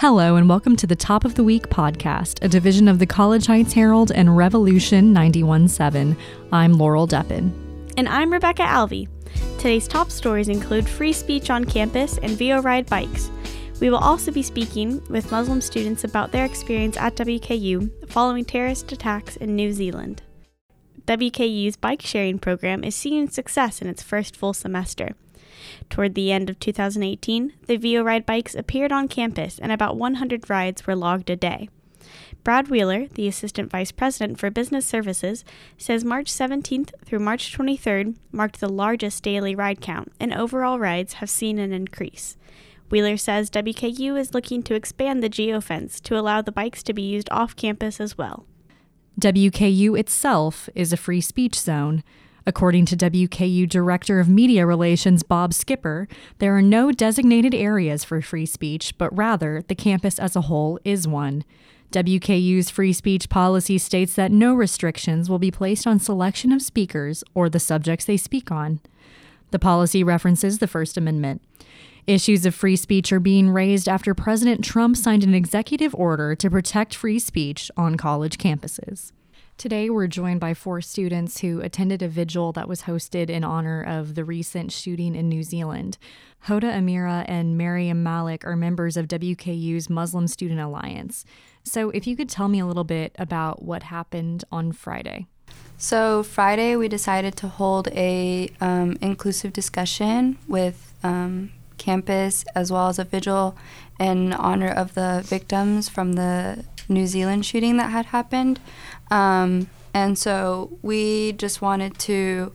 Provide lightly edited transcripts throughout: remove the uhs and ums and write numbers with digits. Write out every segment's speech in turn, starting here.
Hello and welcome to the Top of the Week podcast, a division of the College Heights Herald and Revolution 91.7. I'm Laurel Deppin. And I'm Rebecca Alvey. Today's top stories include free speech on campus and Voi Ride bikes. We will also be speaking with Muslim students about their experience at WKU following terrorist attacks in New Zealand. WKU's bike sharing program is seeing success in its first full semester. Toward the end of 2018, the Voi Ride bikes appeared on campus and about 100 rides were logged a day. Brad Wheeler, the Assistant Vice President for Business Services, says March 17th through March 23rd marked the largest daily ride count, and overall rides have seen an increase. Wheeler says WKU is looking to expand the geofence to allow the bikes to be used off campus as well. WKU itself is a free speech zone. According to WKU Director of Media Relations Bob Skipper, there are no designated areas for free speech, but rather the campus as a whole is one. WKU's free speech policy states that no restrictions will be placed on selection of speakers or the subjects they speak on. The policy references the First Amendment. Issues of free speech are being raised after President Trump signed an executive order to protect free speech on college campuses. Today, we're joined by four students who attended a vigil that was hosted in honor of the recent shooting in New Zealand. Hoda Amira and Maryam Malik are members of WKU's Muslim Student Alliance. So if you could tell me a little bit about what happened on Friday. So Friday, we decided to hold a inclusive discussion with campus as well as a vigil in honor of the victims from the New Zealand shooting that had happened. And so we just wanted to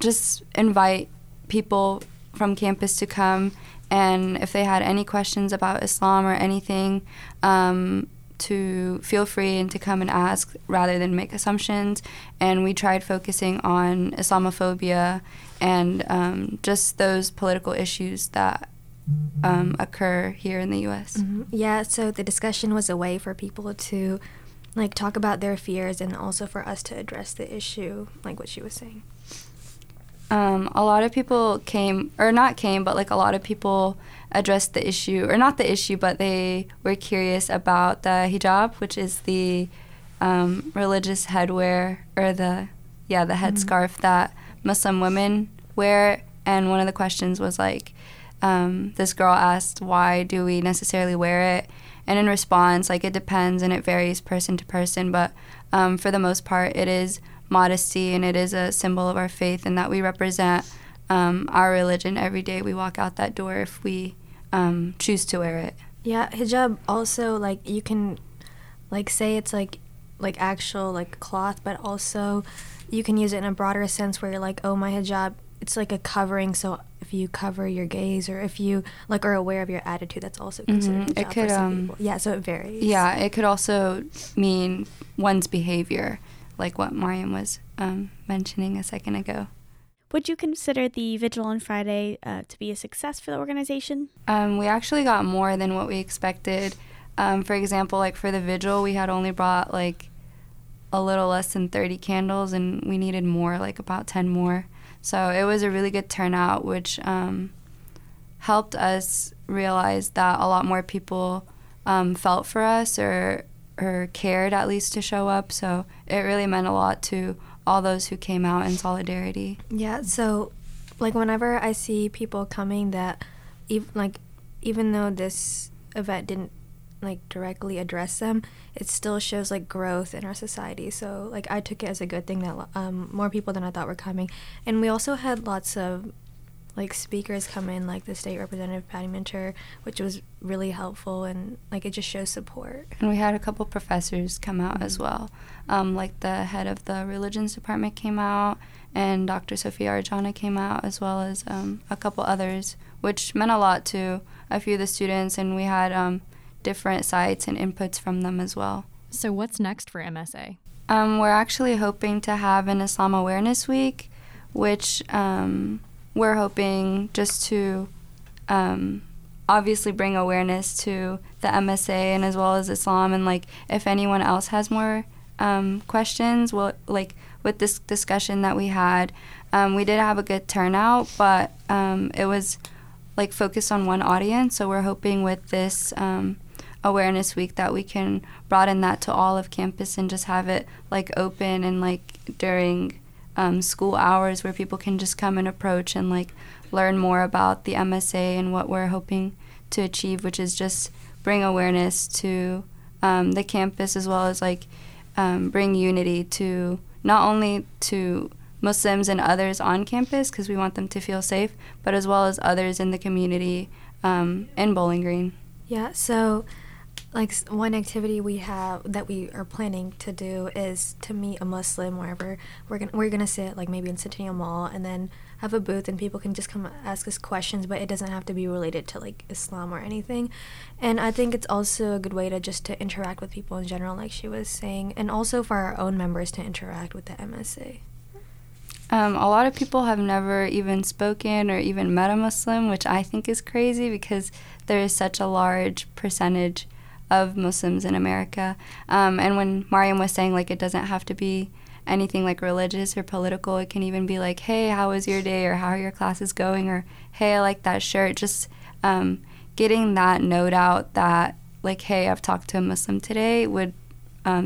just invite people from campus to come, and if they had any questions about Islam or anything, to feel free and to come and ask rather than make assumptions. And we tried focusing on Islamophobia and just those political issues that occur here in the U.S. Mm-hmm. Yeah, so the discussion was a way for people to talk about their fears and also for us to address the issue, like what she was saying. A lot of people a lot of people addressed the issue, or not the issue, but they were curious about the hijab, which is the religious headwear, or the headscarf mm-hmm. that Muslim women wear. And one of the questions was this girl asked, why do we necessarily wear it? And in response, it depends and it varies person to person, but for the most part, it is modesty and it is a symbol of our faith, and that we represent our religion every day we walk out that door if we choose to wear it. Yeah, hijab also, you can, say it's, actual, cloth, but also you can use it in a broader sense where you're oh, my hijab, it's a covering, so if you cover your gaze or if you are aware of your attitude, that's also considered mm-hmm. hijab for some people. Yeah, so it varies. Yeah, it could also mean one's behavior, like what Maryam was mentioning a second ago. Would you consider the vigil on Friday to be a success for the organization? We actually got more than what we expected. For example, for the vigil, we had only brought a little less than 30 candles, and we needed more, about 10 more. So it was a really good turnout, which helped us realize that a lot more people felt for us or cared at least to show up. So it really meant a lot to all those who came out in solidarity. Yeah, so whenever I see people coming that even though this event didn't directly address them, it still shows growth in our society. So I took it as a good thing that more people than I thought were coming. And we also had lots of speakers come in, the State Representative Patty Minter, which was really helpful, and it just shows support. And we had a couple professors come out mm-hmm. as well. The head of the religions department came out, and Dr. Sophia Arjana came out, as well as a couple others, which meant a lot to a few of the students, and we had different sites and inputs from them as well. So what's next for MSA? We're actually hoping to have an Islam Awareness Week, which we're hoping just to obviously bring awareness to the MSA and as well as Islam, and if anyone else has more questions, well, with this discussion that we had, we did have a good turnout, but it was like focused on one audience. So we're hoping with this awareness week that we can broaden that to all of campus and just have it like open and like during school hours where people can just come and approach and like learn more about the MSA and what we're hoping to achieve, which is just bring awareness to the campus as well as like bring unity to not only to Muslims and others on campus because we want them to feel safe, but as well as others in the community in Bowling Green. Yeah, so like one activity we have that we are planning to do is to meet a Muslim wherever. We're gonna sit like maybe in Centennial Mall and then have a booth and people can just come ask us questions, but it doesn't have to be related to like Islam or anything. And I think it's also a good way to just to interact with people in general, like she was saying, and also for our own members to interact with the MSA. A lot of people have never even spoken or even met a Muslim, which I think is crazy because there is such a large percentage of Muslims in America. And when Maryam was saying, like, it doesn't have to be anything like religious or political, it can even be like, hey, how was your day, or how are your classes going, or hey, I like that shirt. Just getting that note out that, like, hey, I've talked to a Muslim today would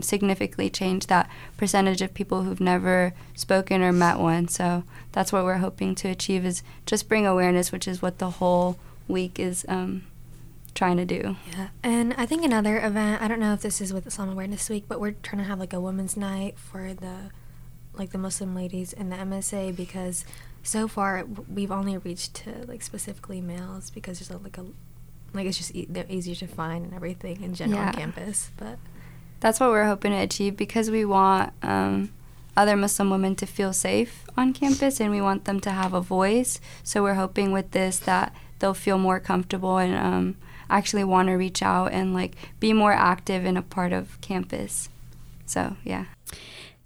significantly change that percentage of people who've never spoken or met one. So that's what we're hoping to achieve, is just bring awareness, which is what the whole week is trying to do. Yeah, and I think another event, I don't know if this is with Islam Awareness Week, but we're trying to have like a women's night for the Muslim ladies in the MSA, because so far we've only reached to like specifically males because there's like it's just they're easier to find and everything in general on campus, but. That's what we're hoping to achieve, because we want other Muslim women to feel safe on campus and we want them to have a voice. So we're hoping with this that they'll feel more comfortable and actually want to reach out and like be more active and a part of campus. So, yeah.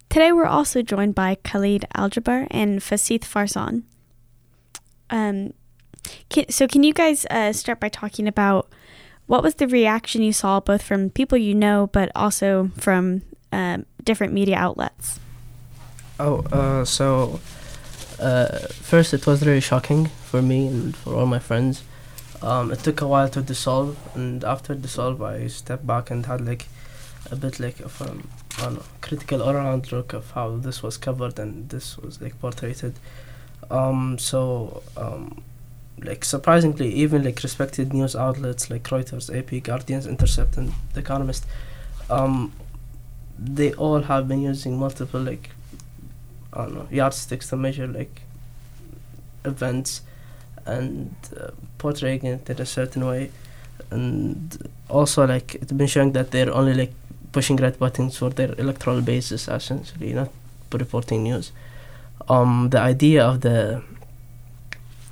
Today we're also joined by Khalid Aljabar and Faseeth Farzan. Can you guys start by talking about what was the reaction you saw, both from people you know, but also from different media outlets? First it was really shocking for me and for all my friends. It took a while to dissolve, and after dissolve, I stepped back and had like a bit like of a critical all-around look of how this was covered and this was like portrayed. Like surprisingly, even like respected news outlets like Reuters, AP, Guardians, Intercept, and The Economist, they all have been using multiple like yardsticks to measure like events and portraying it in a certain way, and also like it's been showing that they're only like pushing red buttons for their electoral bases, essentially not reporting news. The idea of the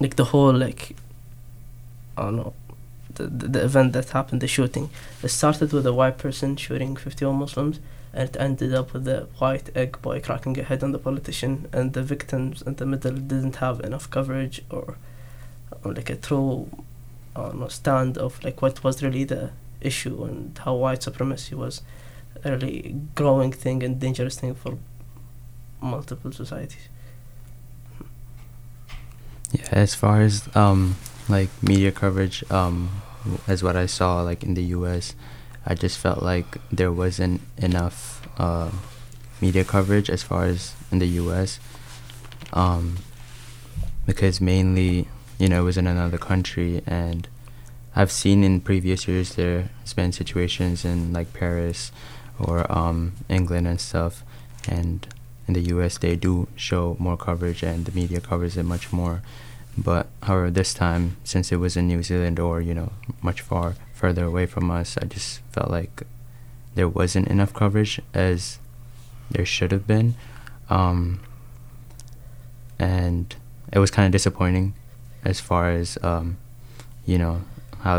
event that happened, the shooting. It started with a white person shooting 51 Muslims, and it ended up with a white egg boy cracking a head on the politician, and the victims in the middle didn't have enough coverage or like a true stand of like what was really the issue and how white supremacy was a really growing thing and dangerous thing for multiple societies. Yeah, as far as like media coverage, as what I saw like in the U.S., I just felt like there wasn't enough media coverage as far as in the U.S. Because mainly, it was in another country, and I've seen in previous years there's been situations in like Paris or England and stuff, and in the U.S. they do show more coverage and the media covers it much more. But however, this time, since it was in New Zealand or, much further away from us, I just felt like there wasn't enough coverage as there should have been. And it was kind of disappointing as far as, how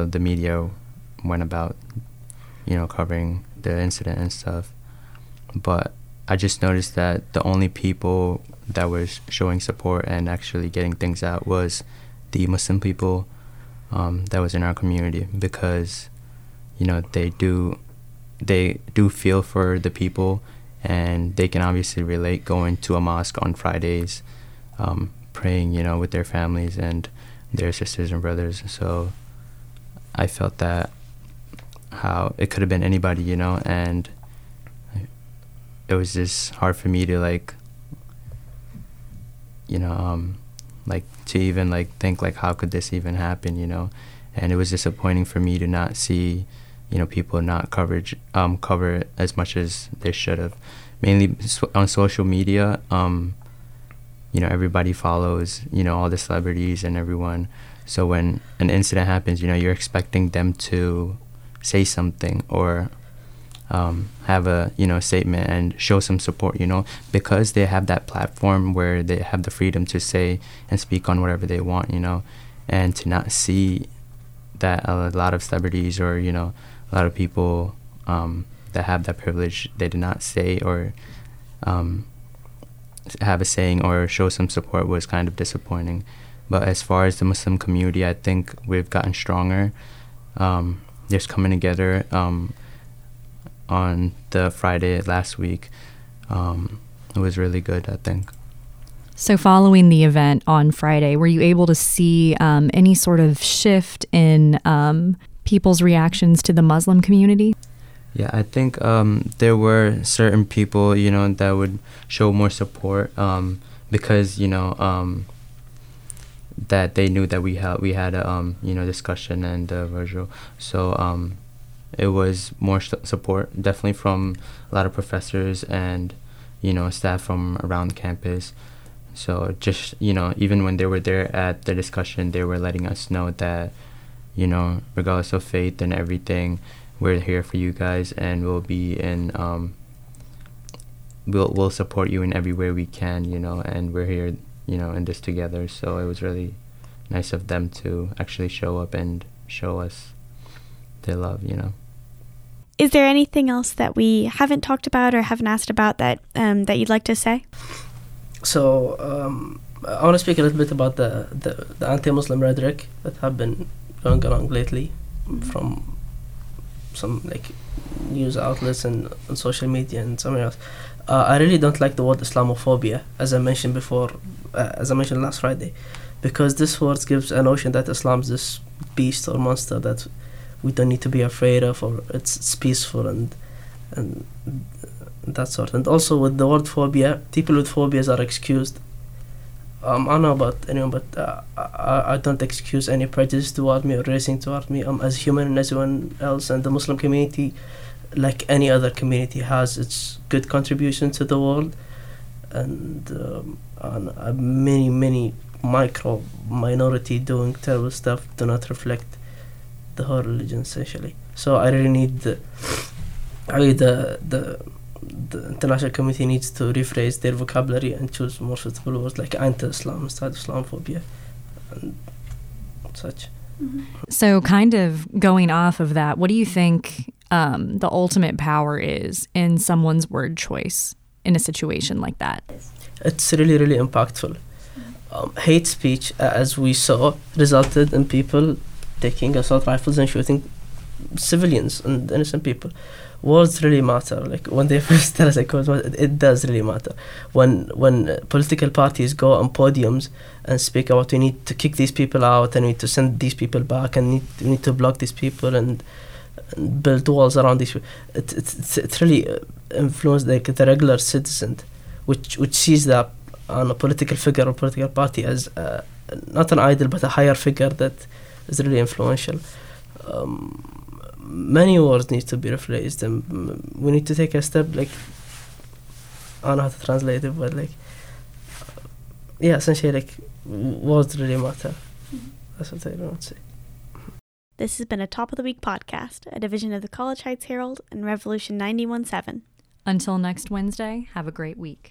the media went about, covering the incident and stuff. But I just noticed that the only people that were showing support and actually getting things out was the Muslim people that was in our community, because they do feel for the people, and they can obviously relate going to a mosque on Fridays, praying with their families, and their sisters and brothers. So I felt that how it could have been anybody, you know, and it was just hard for me to, like, you know, like, to even, like, think, like, how could this even happen, you know? And it was disappointing for me to not see, you know, people not cover as much as they should have. Mainly on social media, you know, everybody follows, you know, all the celebrities and everyone. So when an incident happens, you know, you're expecting them to say something or have a, you know, statement and show some support, you know, because they have that platform where they have the freedom to say and speak on whatever they want, you know, and to not see that a lot of celebrities or, you know, a lot of people that have that privilege, they did not say or have a saying or show some support was kind of disappointing. But as far as the Muslim community, I think we've gotten stronger. Just coming together on the Friday last week, it was really good, I think. So following the event on Friday, were you able to see any sort of shift in people's reactions to the Muslim community? Yeah, I think there were certain people, you know, that would show more support because, you know, that they knew that we had a, you know, discussion and virtual. So it was more support, definitely from a lot of professors and, you know, staff from around campus. So just, you know, even when they were there at the discussion, they were letting us know that, you know, regardless of faith and everything, we're here for you guys and we'll be in, we'll support you in every way we can, you know, and we're here, you know, in this together. So it was really nice of them to actually show up and show us their love, you know. Is there anything else that we haven't talked about or haven't asked about that you'd like to say? So I want to speak a little bit about the anti-Muslim rhetoric that have been going along lately from some like news outlets and on social media and somewhere else. I really don't like the word Islamophobia, as I mentioned before, last Friday, because this word gives a notion that Islam is this beast or monster that we don't need to be afraid of, or it's peaceful and that sort. And also with the word phobia, people with phobias are excused. I don't know about anyone, but I don't excuse any prejudice toward me or racism toward me. I'm as human as anyone else, and the Muslim community, like any other community, has its good contribution to the world, and many micro minority doing terrible stuff do not reflect the whole religion essentially. So I really need the international community needs to rephrase their vocabulary and choose more suitable words like anti-Islam instead of Islamophobia and such. Mm-hmm. So kind of going off of that, what do you think the ultimate power is in someone's word choice in a situation like that? It's really, really impactful. Hate speech, as we saw, resulted in people taking assault rifles and shooting civilians and innocent people. Words really matter. Like when they first tell us it does really matter. When political parties go on podiums and speak about we need to kick these people out and we need to send these people back and we need to block these people and build walls around these people, it really influences like the regular citizen, which sees that on a political figure or political party as not an idol but a higher figure that is really influential. Many words need to be rephrased, and we need to take a step, like, I don't know how to translate it, but, like, yeah, essentially, like, words really matter. That's what I want to say. This has been a Top of the Week podcast, a division of the College Heights Herald and Revolution 91.7. Until next Wednesday, have a great week.